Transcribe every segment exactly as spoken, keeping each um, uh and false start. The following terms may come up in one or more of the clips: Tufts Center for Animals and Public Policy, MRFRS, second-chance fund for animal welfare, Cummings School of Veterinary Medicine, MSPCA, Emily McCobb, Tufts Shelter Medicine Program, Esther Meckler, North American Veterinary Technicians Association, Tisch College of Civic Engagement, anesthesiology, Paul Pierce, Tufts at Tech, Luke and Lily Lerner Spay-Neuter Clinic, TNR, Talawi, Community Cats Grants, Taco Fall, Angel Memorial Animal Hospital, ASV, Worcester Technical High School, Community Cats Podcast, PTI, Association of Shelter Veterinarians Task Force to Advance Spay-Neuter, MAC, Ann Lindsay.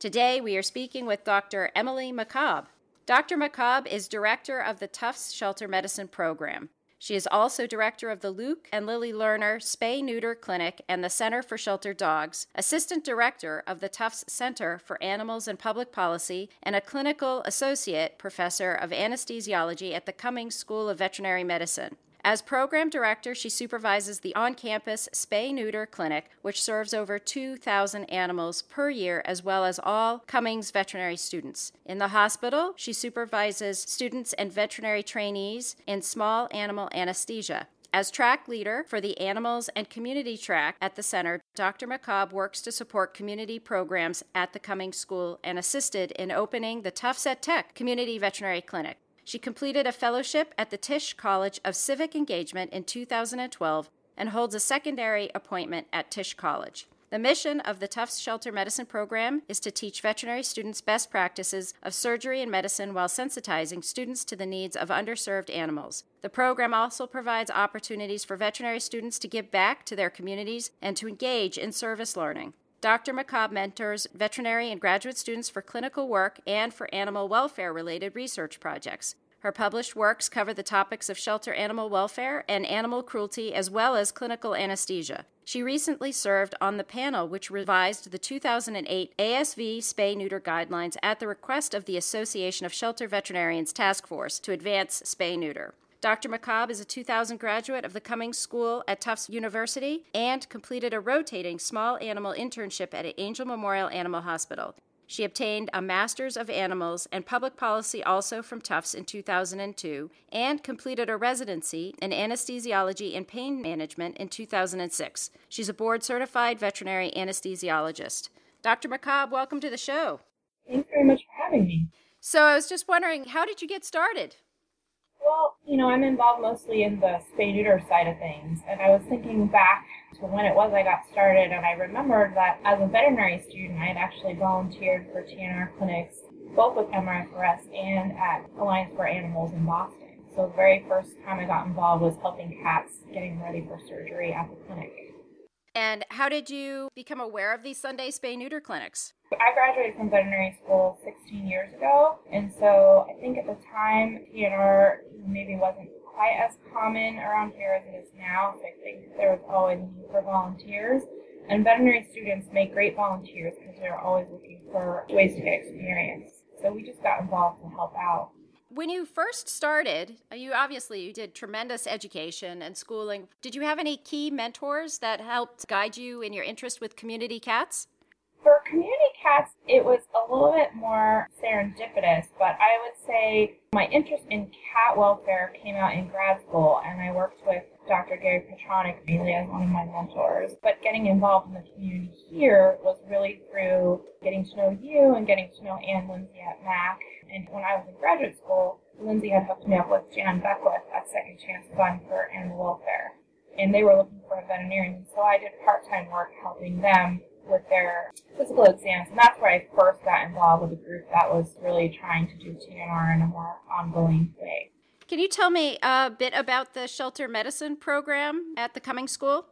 Today, we are speaking with Doctor Emily McCobb. Doctor McCobb is director of the Tufts Shelter Medicine Program. She is also director of the Luke and Lily Lerner Spay-Neuter Clinic and the Center for Shelter Dogs, assistant director of the Tufts Center for Animals and Public Policy, and a clinical associate professor of anesthesiology at the Cummings School of Veterinary Medicine. As program director, she supervises the on-campus Spay-Neuter Clinic, which serves over two thousand animals per year, as well as all Cummings veterinary students. In the hospital, she supervises students and veterinary trainees in small animal anesthesia. As track leader for the Animals and Community track at the center, Doctor McCobb works to support community programs at the Cummings School and assisted in opening the Tufts at Tech Community Veterinary Clinic. She completed a fellowship at the Tisch College of Civic Engagement in two thousand twelve and holds a secondary appointment at Tisch College. The mission of the Tufts Shelter Medicine Program is to teach veterinary students best practices of surgery and medicine while sensitizing students to the needs of underserved animals. The program also provides opportunities for veterinary students to give back to their communities and to engage in service learning. Doctor McCobb mentors veterinary and graduate students for clinical work and for animal welfare-related research projects. Her published works cover the topics of shelter animal welfare and animal cruelty, as well as clinical anesthesia. She recently served on the panel which revised the two thousand eight A S V Spay-Neuter Guidelines at the request of the Association of Shelter Veterinarians Task Force to Advance Spay-Neuter. Doctor McCobb is a two thousand graduate of the Cummings School at Tufts University and completed a rotating small animal internship at Angel Memorial Animal Hospital. She obtained a Master's of Animals and Public Policy also from Tufts in two thousand two and completed a residency in anesthesiology and pain management in two thousand six. She's a board-certified veterinary anesthesiologist. Doctor McCobb, welcome to the show. Thanks very much for having me. So I was just wondering, how did you get started? Well, you know, I'm involved mostly in the spay-neuter side of things, and I was thinking back to when it was I got started, and I remembered that as a veterinary student, I had actually volunteered for T N R clinics, both with M R F R S and at Alliance for Animals in Boston. So the very first time I got involved was helping cats getting ready for surgery at the clinic. And how did you become aware of these Sunday spay-neuter clinics? I graduated from veterinary school sixteen years ago, and so I think at the time, T N R maybe wasn't quite as common around here as it is now, so I think there was always a need for volunteers. And veterinary students make great volunteers because they're always looking for ways to get experience. So we just got involved to help out. When you first started, you obviously you did tremendous education and schooling. Did you have any key mentors that helped guide you in your interest with community cats? For community cats, it was a little bit more serendipitous, but I would say my interest in cat welfare came out in grad school, and I worked with Doctor Gary Petronic mainly as one of my mentors. But getting involved in the community here was really through getting to know you and getting to know Ann Lindsay at M A C. And when I was in graduate school, Lindsay had hooked me up with Jan Beckwith at second-chance fund for animal welfare. And they were looking for a veterinarian, so I did part-time work helping them with their physical exams. And that's where I first got involved with a group that was really trying to do T N R in a more ongoing way. Can you tell me a bit about the Shelter Medicine Program at the Cummings School?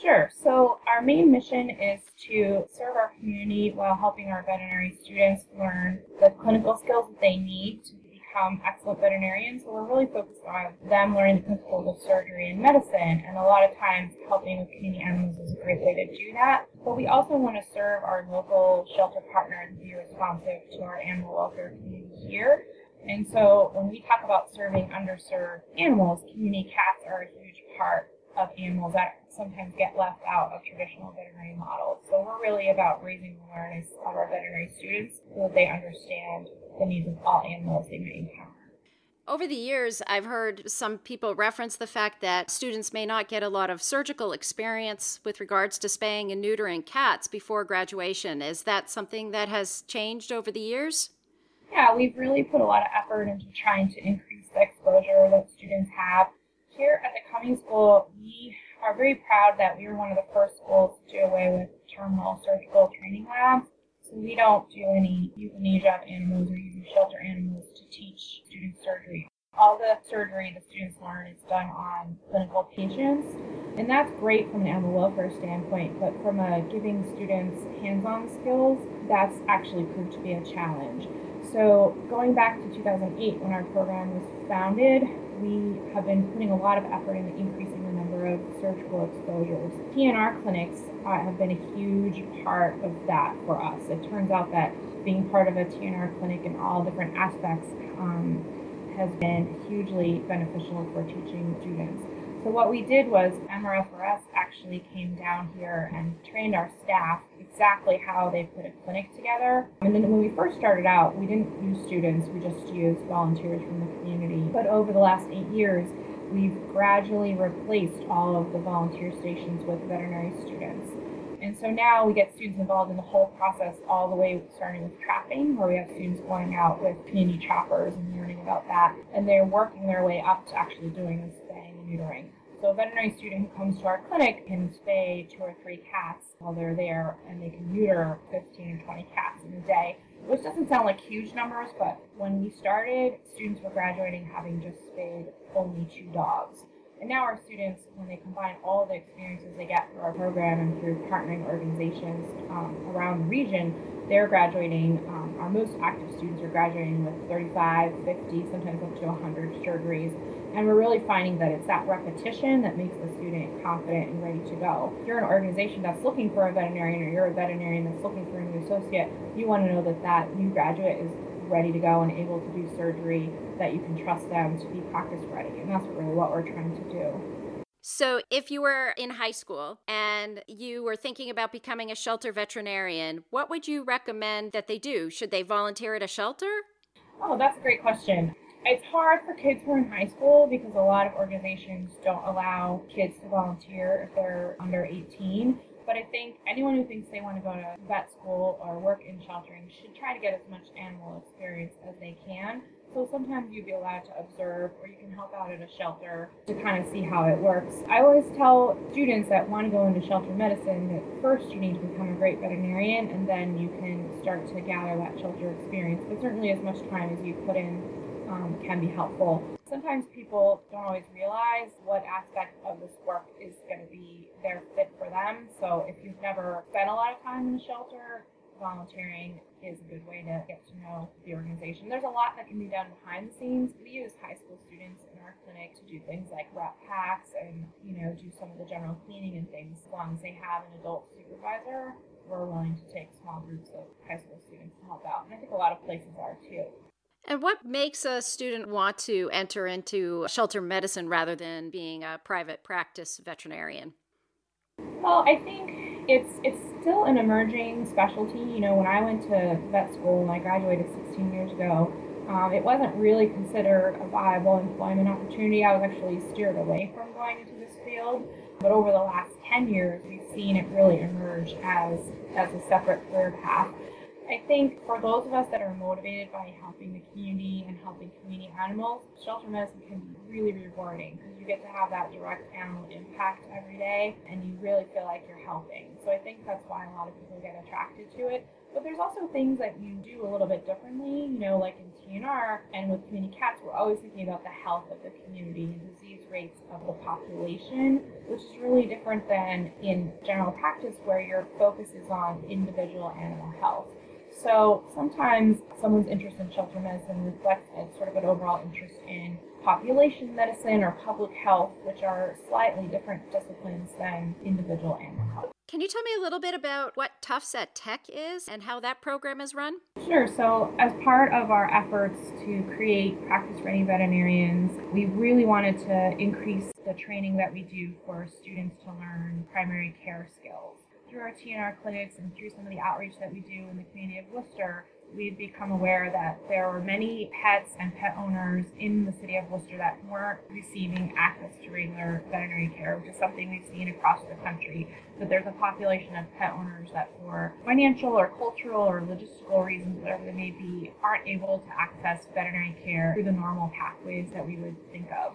Sure. So our main mission is to serve our community while helping our veterinary students learn the clinical skills that they need to become excellent veterinarians. So we're really focused on them learning the principles of surgery and medicine, and a lot of times helping with community animals is a great way to do that. But we also want to serve our local shelter partners and be responsive to our animal welfare community here. And so when we talk about serving underserved animals, community cats are a huge part of animals that sometimes get left out of traditional veterinary models. So we're really about raising the awareness of our veterinary students so that they understand the needs of all animals they may encounter. Over the years, I've heard some people reference the fact that students may not get a lot of surgical experience with regards to spaying and neutering cats before graduation. Is that something that has changed over the years? Yeah, we've really put a lot of effort into trying to increase the exposure that students have. Here at the Cummings School, we are very proud that we were one of the first schools to do away with terminal surgical training labs. So we don't do any euthanasia of animals or using shelter animals to teach students surgery. All the surgery the students learn is done on clinical patients, and that's great from an animal welfare standpoint, but from a giving students hands-on skills, that's actually proved to be a challenge. So going back to two thousand eight, when our program was founded, we have been putting a lot of effort into increasing the number of surgical exposures. T N R clinics uh, have been a huge part of that for us. It turns out that being part of a T N R clinic in all different aspects um, has been hugely beneficial for teaching students. So what we did was M R F R S actually came down here and trained our staff exactly how they put a clinic together. And then when we first started out, we didn't use students, we just used volunteers from the community. But over the last eight years, we've gradually replaced all of the volunteer stations with veterinary students. And so now we get students involved in the whole process, all the way starting with trapping, where we have students going out with community choppers and learning about that. And they're working their way up to actually doing this thing. So a veterinary student who comes to our clinic can spay two or three cats while they're there, and they can neuter fifteen or twenty cats in a day, which doesn't sound like huge numbers, but when we started, students were graduating having just spayed only two dogs. And now our students, when they combine all the experiences they get through our program and through partnering organizations um, around the region, they're graduating, um, our most active students are graduating with thirty-five, fifty, sometimes up to one hundred surgeries. And we're really finding that it's that repetition that makes the student confident and ready to go. If you're an organization that's looking for a veterinarian, or you're a veterinarian that's looking for a new associate, you want to know that that new graduate is ready to go and able to do surgery, that you can trust them to be practice ready. And that's really what we're trying to do. So if you were in high school and you were thinking about becoming a shelter veterinarian, what would you recommend that they do? Should they volunteer at a shelter? Oh, that's a great question. It's hard for kids who are in high school because a lot of organizations don't allow kids to volunteer if they're under eighteen. But I think anyone who thinks they want to go to vet school or work in sheltering should try to get as much animal experience as they can. So sometimes you'd be allowed to observe, or you can help out at a shelter to kind of see how it works. I always tell students that want to go into shelter medicine that first you need to become a great veterinarian, and then you can start to gather that shelter experience. But certainly as much time as you put in Um, can be helpful. Sometimes people don't always realize what aspect of this work is going to be their fit for them. So if you've never spent a lot of time in a shelter, volunteering is a good way to get to know the organization. There's a lot that can be done behind the scenes. We use high school students in our clinic to do things like wrap packs and, you know, do some of the general cleaning and things. As long as they have an adult supervisor, we're willing to take small groups of high school students to help out. And I think a lot of places are too. And what makes a student want to enter into shelter medicine rather than being a private practice veterinarian? Well, I think it's it's still an emerging specialty. You know, when I went to vet school and I graduated sixteen years ago, um, it wasn't really considered a viable employment opportunity. I was actually steered away from going into this field. But over the last ten years, we've seen it really emerge as, as a separate career path. I think for those of us that are motivated by helping the community and helping community animals, shelter medicine can be really rewarding because you get to have that direct animal impact every day and you really feel like you're helping. So I think that's why a lot of people get attracted to it. But there's also things that you do a little bit differently, you know, like in T N R and with community cats, we're always thinking about the health of the community and disease rates of the population, which is really different than in general practice where your focus is on individual animal health. So sometimes someone's interest in shelter medicine reflects sort of an overall interest in population medicine or public health, which are slightly different disciplines than individual animal health. Can you tell me a little bit about what Tufts at Tech is and how that program is run? Sure. So as part of our efforts to create practice-ready veterinarians, we really wanted to increase the training that we do for students to learn primary care skills. Through our T N R clinics and through some of the outreach that we do in the community of Worcester, we've become aware that there are many pets and pet owners in the city of Worcester that weren't receiving access to regular veterinary care, which is something we've seen across the country, that there's a population of pet owners that for financial or cultural or logistical reasons, whatever they may be, aren't able to access veterinary care through the normal pathways that we would think of.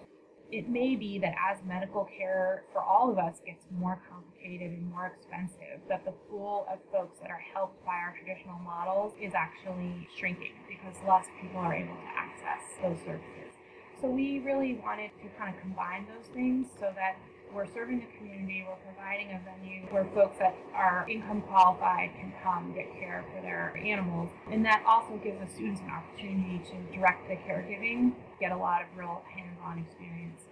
It may be that as medical care for all of us gets more complicated and more expensive, that the pool of folks that are helped by our traditional models is actually shrinking because less people are able to access those services. So we really wanted to kind of combine those things so that we're serving the community, we're providing a venue where folks that are income qualified can come get care for their animals. And that also gives the students an opportunity to direct the caregiving, get a lot of real hands-on experience.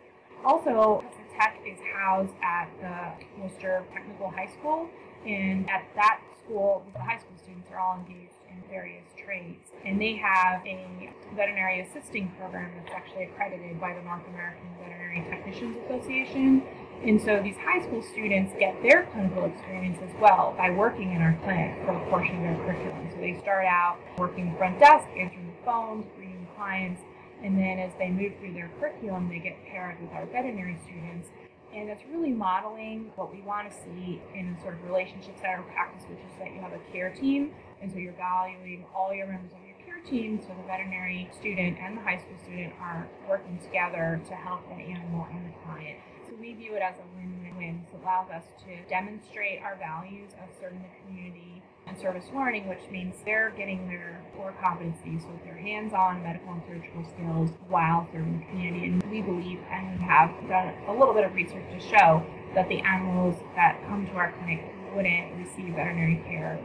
Also, Tufts at Tech is housed at the Worcester Technical High School, and at that school, the high school students are all engaged in various trades. And they have a veterinary assisting program that's actually accredited by the North American Veterinary Technicians Association. And so these high school students get their clinical experience as well by working in our clinic for a portion of their curriculum. So they start out working front desk, answering the phones, greeting clients, and then as they move through their curriculum, they get paired with our veterinary students. And it's really modeling what we want to see in sort of relationship-centered practice, which is that you have a care team, and so you're valuing all your members of your care team, so the veterinary student and the high school student are working together to help the animal and the client. So we view it as a win-win-win. This allows us to demonstrate our values of serving the community and service learning, which means they're getting their core competencies with their hands-on medical and surgical skills while serving the community. And we believe, and we have done a little bit of research to show, that the animals that come to our clinic wouldn't receive veterinary care.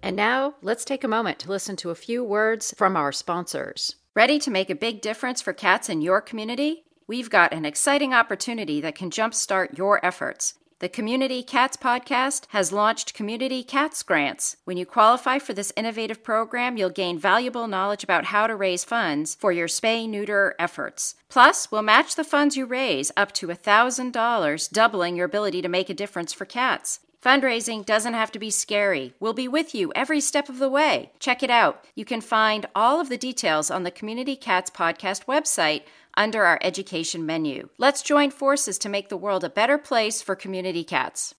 And now, let's take a moment to listen to a few words from our sponsors. Ready to make a big difference for cats in your community? We've got an exciting opportunity that can jumpstart your efforts. The Community Cats Podcast has launched Community Cats Grants. When you qualify for this innovative program, you'll gain valuable knowledge about how to raise funds for your spay-neuter efforts. Plus, we'll match the funds you raise up to one thousand dollars, doubling your ability to make a difference for cats. Fundraising doesn't have to be scary. We'll be with you every step of the way. Check it out. You can find all of the details on the Community Cats Podcast website under our education menu. Let's join forces to make the world a better place for community cats.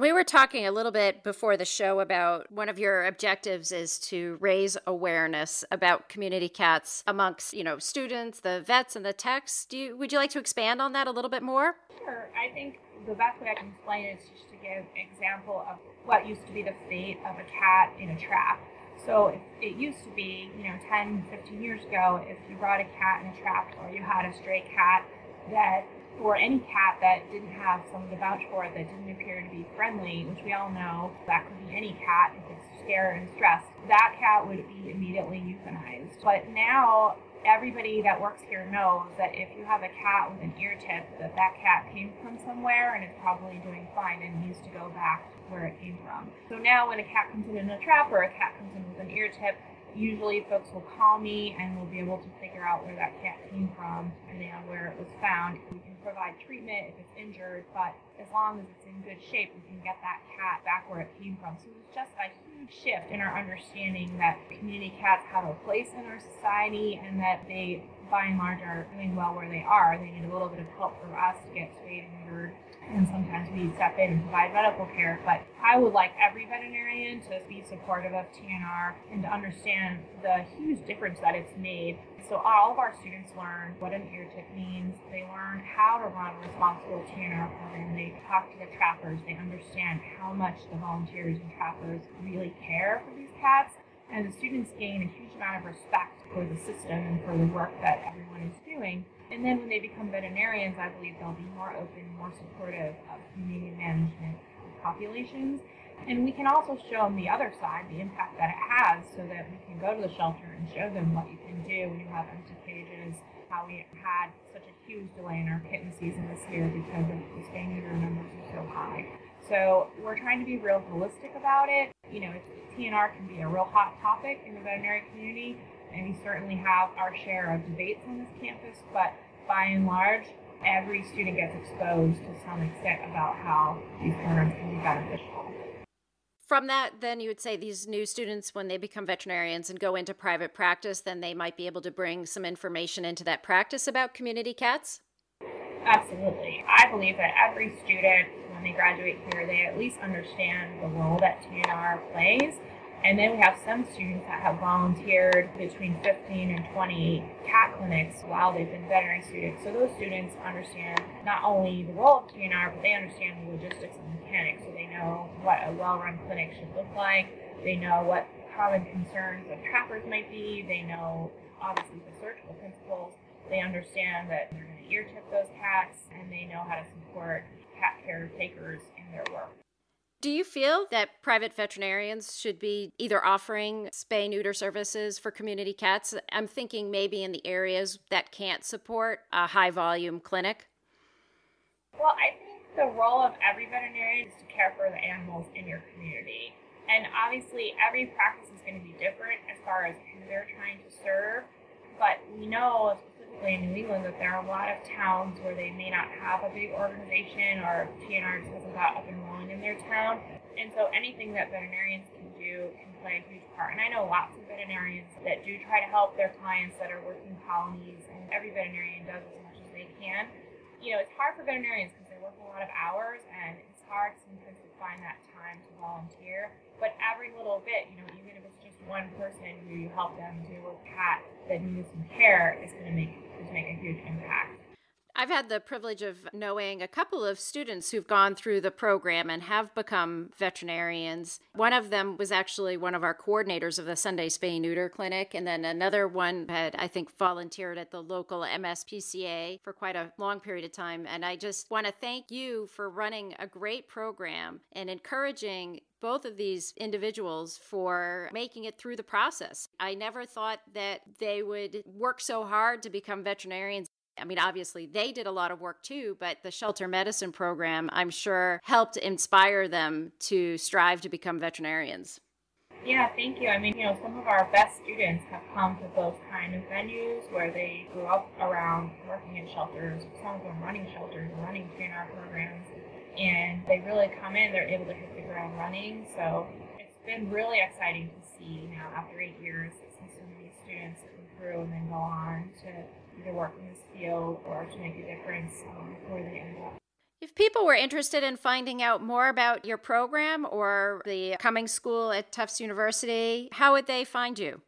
We were talking a little bit before the show about one of your objectives is to raise awareness about community cats amongst, you know, students, the vets, and the techs. Do you, would you like to expand on that a little bit more? Sure. I think the best way I can explain it is just to give an example of what used to be the fate of a cat in a trap. So it used to be, you know, ten, fifteen years ago, if you brought a cat in a trap or you had a stray cat that, or any cat that didn't have someone to vouch for it, that didn't appear to be friendly, which we all know that could be any cat if it's scared and stressed, that cat would be immediately euthanized. But now everybody that works here knows that if you have a cat with an ear tip, that that cat came from somewhere and is probably doing fine and needs to go back where it came from. So now when a cat comes in in a trap or a cat comes in with an ear tip, usually folks will call me and we'll be able to figure out where that cat came from and then where it was found. We can provide treatment if it's injured, but as long as it's in good shape, we can get that cat back where it came from. So it's just a huge shift in our understanding that community cats have a place in our society and that they, by and large, are doing well where they are. They need a little bit of help from us to get spayed and neutered, and sometimes we step in and provide medical care. But I would like every veterinarian to be supportive of T N R and to understand the huge difference that it's made. So all of our students learn what an ear tip means. They learn how to run a responsible T N R program. They talk to the trappers. They understand how much the volunteers and trappers really care for these cats. And the students gain a huge amount of respect for the system and for the work that everyone is doing. And then when they become veterinarians, I believe they'll be more open, more supportive of community management of populations. And we can also show them the other side, the impact that it has, so that we can go to the shelter and show them what you can do when you have empty cages, how we had such a huge delay in our kitten season this year because of the spay-neuter numbers are so high. So we're trying to be real holistic about it. You know, T N R can be a real hot topic in the veterinary community, and we certainly have our share of debates on this campus, but by and large, every student gets exposed to some extent about how these programs can be beneficial. from that, then you would say these new students, when they become veterinarians and go into private practice, then they might be able to bring some information into that practice about community cats? Absolutely. I believe that every student, when they graduate here, they at least understand the role that T N R plays. And then we have some students that have volunteered between fifteen and twenty cat clinics while they've been veterinary students. So those students understand not only the role of T N R, but they understand the logistics and mechanics. So they know what a well-run clinic should look like. They know what common concerns of trappers might be. They know, obviously, the surgical principles. They understand that they're going to ear tip those cats, and they know how to support cat caretakers in their work. Do you feel that private veterinarians should be either offering spay-neuter services for community cats? I'm thinking maybe in the areas that can't support a high-volume clinic. Well, I think the role of every veterinarian is to care for the animals in your community. And obviously, every practice is going to be different as far as who they're trying to serve. But we know, specifically in New England, that there are a lot of towns where they may not have a big organization or T N R just isn't up and rolling in their town. And so anything that veterinarians can do can play a huge part. And I know lots of veterinarians that do try to help their clients that are working colonies, and every veterinarian does as much as they can. You know, it's hard for veterinarians because they work a lot of hours, and it's hard sometimes to find that time to volunteer. But every little bit, you know, even if it's just one person who you help them do a cat that needs some care, is going to make is make a huge impact. I've had the privilege of knowing a couple of students who've gone through the program and have become veterinarians. One of them was actually one of our coordinators of the Sunday Spay-Neuter Clinic, and then another one had, I think, volunteered at the local M S P C A for quite a long period of time. And I just want to thank you for running a great program and encouraging both of these individuals for making it through the process. I never thought that they would work so hard to become veterinarians. I mean, obviously, they did a lot of work too, but the shelter medicine program, I'm sure, helped inspire them to strive to become veterinarians. Yeah, thank you. I mean, you know, some of our best students have come to those kind of venues where they grew up around working in shelters, some of them running shelters, running T N R programs, and they really come in, they're able to hit the ground running. So it's been really exciting to see now, after eight years, see so many students come through and then go on to either work in this field or to make a difference um, where they end up. If people were interested in finding out more about your program or the Cummings School at Tufts University, how would they find you?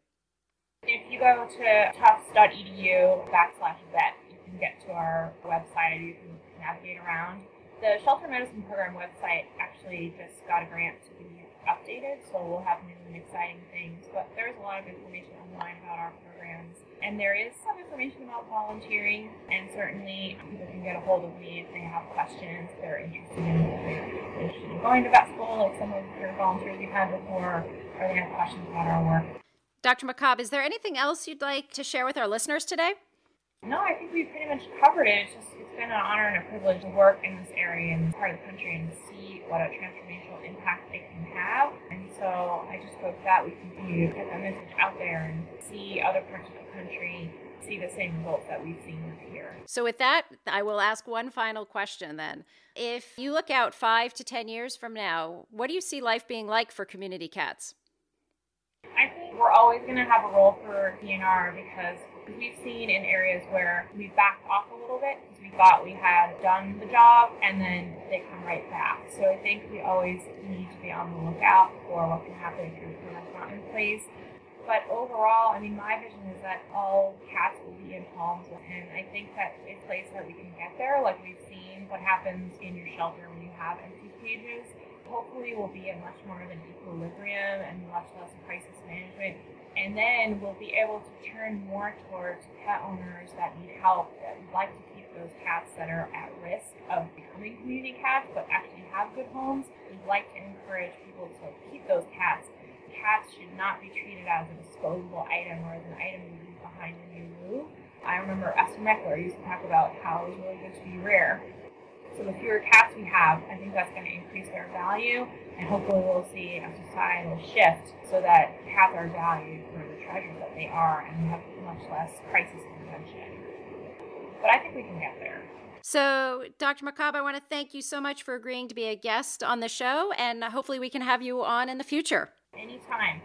If you go to tufts dot e d u backslash vet, you can get to our website. You can navigate around. The Shelter Medicine Program website actually just got a grant to be updated, so we'll have new and exciting things. But there's a lot of information online about our programs, and there is some information about volunteering, and certainly people can get a hold of me if they have questions, if they're interested in going to vet school, like some of your volunteers you've had before, or they have questions about our work. Doctor McCobb, is there anything else you'd like to share with our listeners today? No, I think we've pretty much covered it. It's just it's been an honor and a privilege to work in this area and this part of the country and see what a transformational impact they can have. And so I just hope that we continue to get that message out there and see other parts of the country see the same results that we've seen here. So with that, I will ask one final question then. If you look out five to ten years from now, what do you see life being like for community cats? I think we're always going to have a role for T N R because we've seen in areas where we backed off a little bit because we thought we had done the job, and then they come right back. So I think we always need to be on the lookout for what can happen if your plan's not in place. But overall, I mean, my vision is that all cats will be in homes, and I think that it's a place that we can get there. Like we've seen what happens in your shelter when you have empty cages. Hopefully we'll be in much more of an equilibrium and much less crisis management. And then we'll be able to turn more towards pet owners that need help, that would like to keep those cats that are at risk of becoming community cats but actually have good homes. We'd like to encourage people to keep those cats. Cats should not be treated as a disposable item or as an item you leave behind when you move. I remember Esther Meckler used to talk about how it was really good to be rare. So the fewer cats we have, I think that's going to increase their value, and hopefully we'll see a societal shift so that cats are valued for the treasure that they are and we have much less crisis intervention. But I think we can get there. So, Doctor McCobb, I want to thank you so much for agreeing to be a guest on the show, and hopefully we can have you on in the future. Anytime.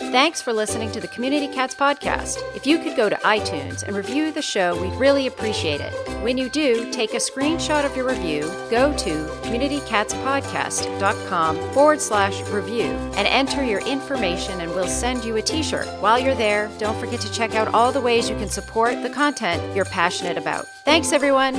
Thanks for listening to the Community Cats Podcast. If you could go to iTunes and review the show, we'd really appreciate it. When you do, take a screenshot of your review, go to communitycatspodcast.com forward slash review, and enter your information, and we'll send you a t-shirt. While you're there, don't forget to check out all the ways you can support the content you're passionate about. Thanks, everyone.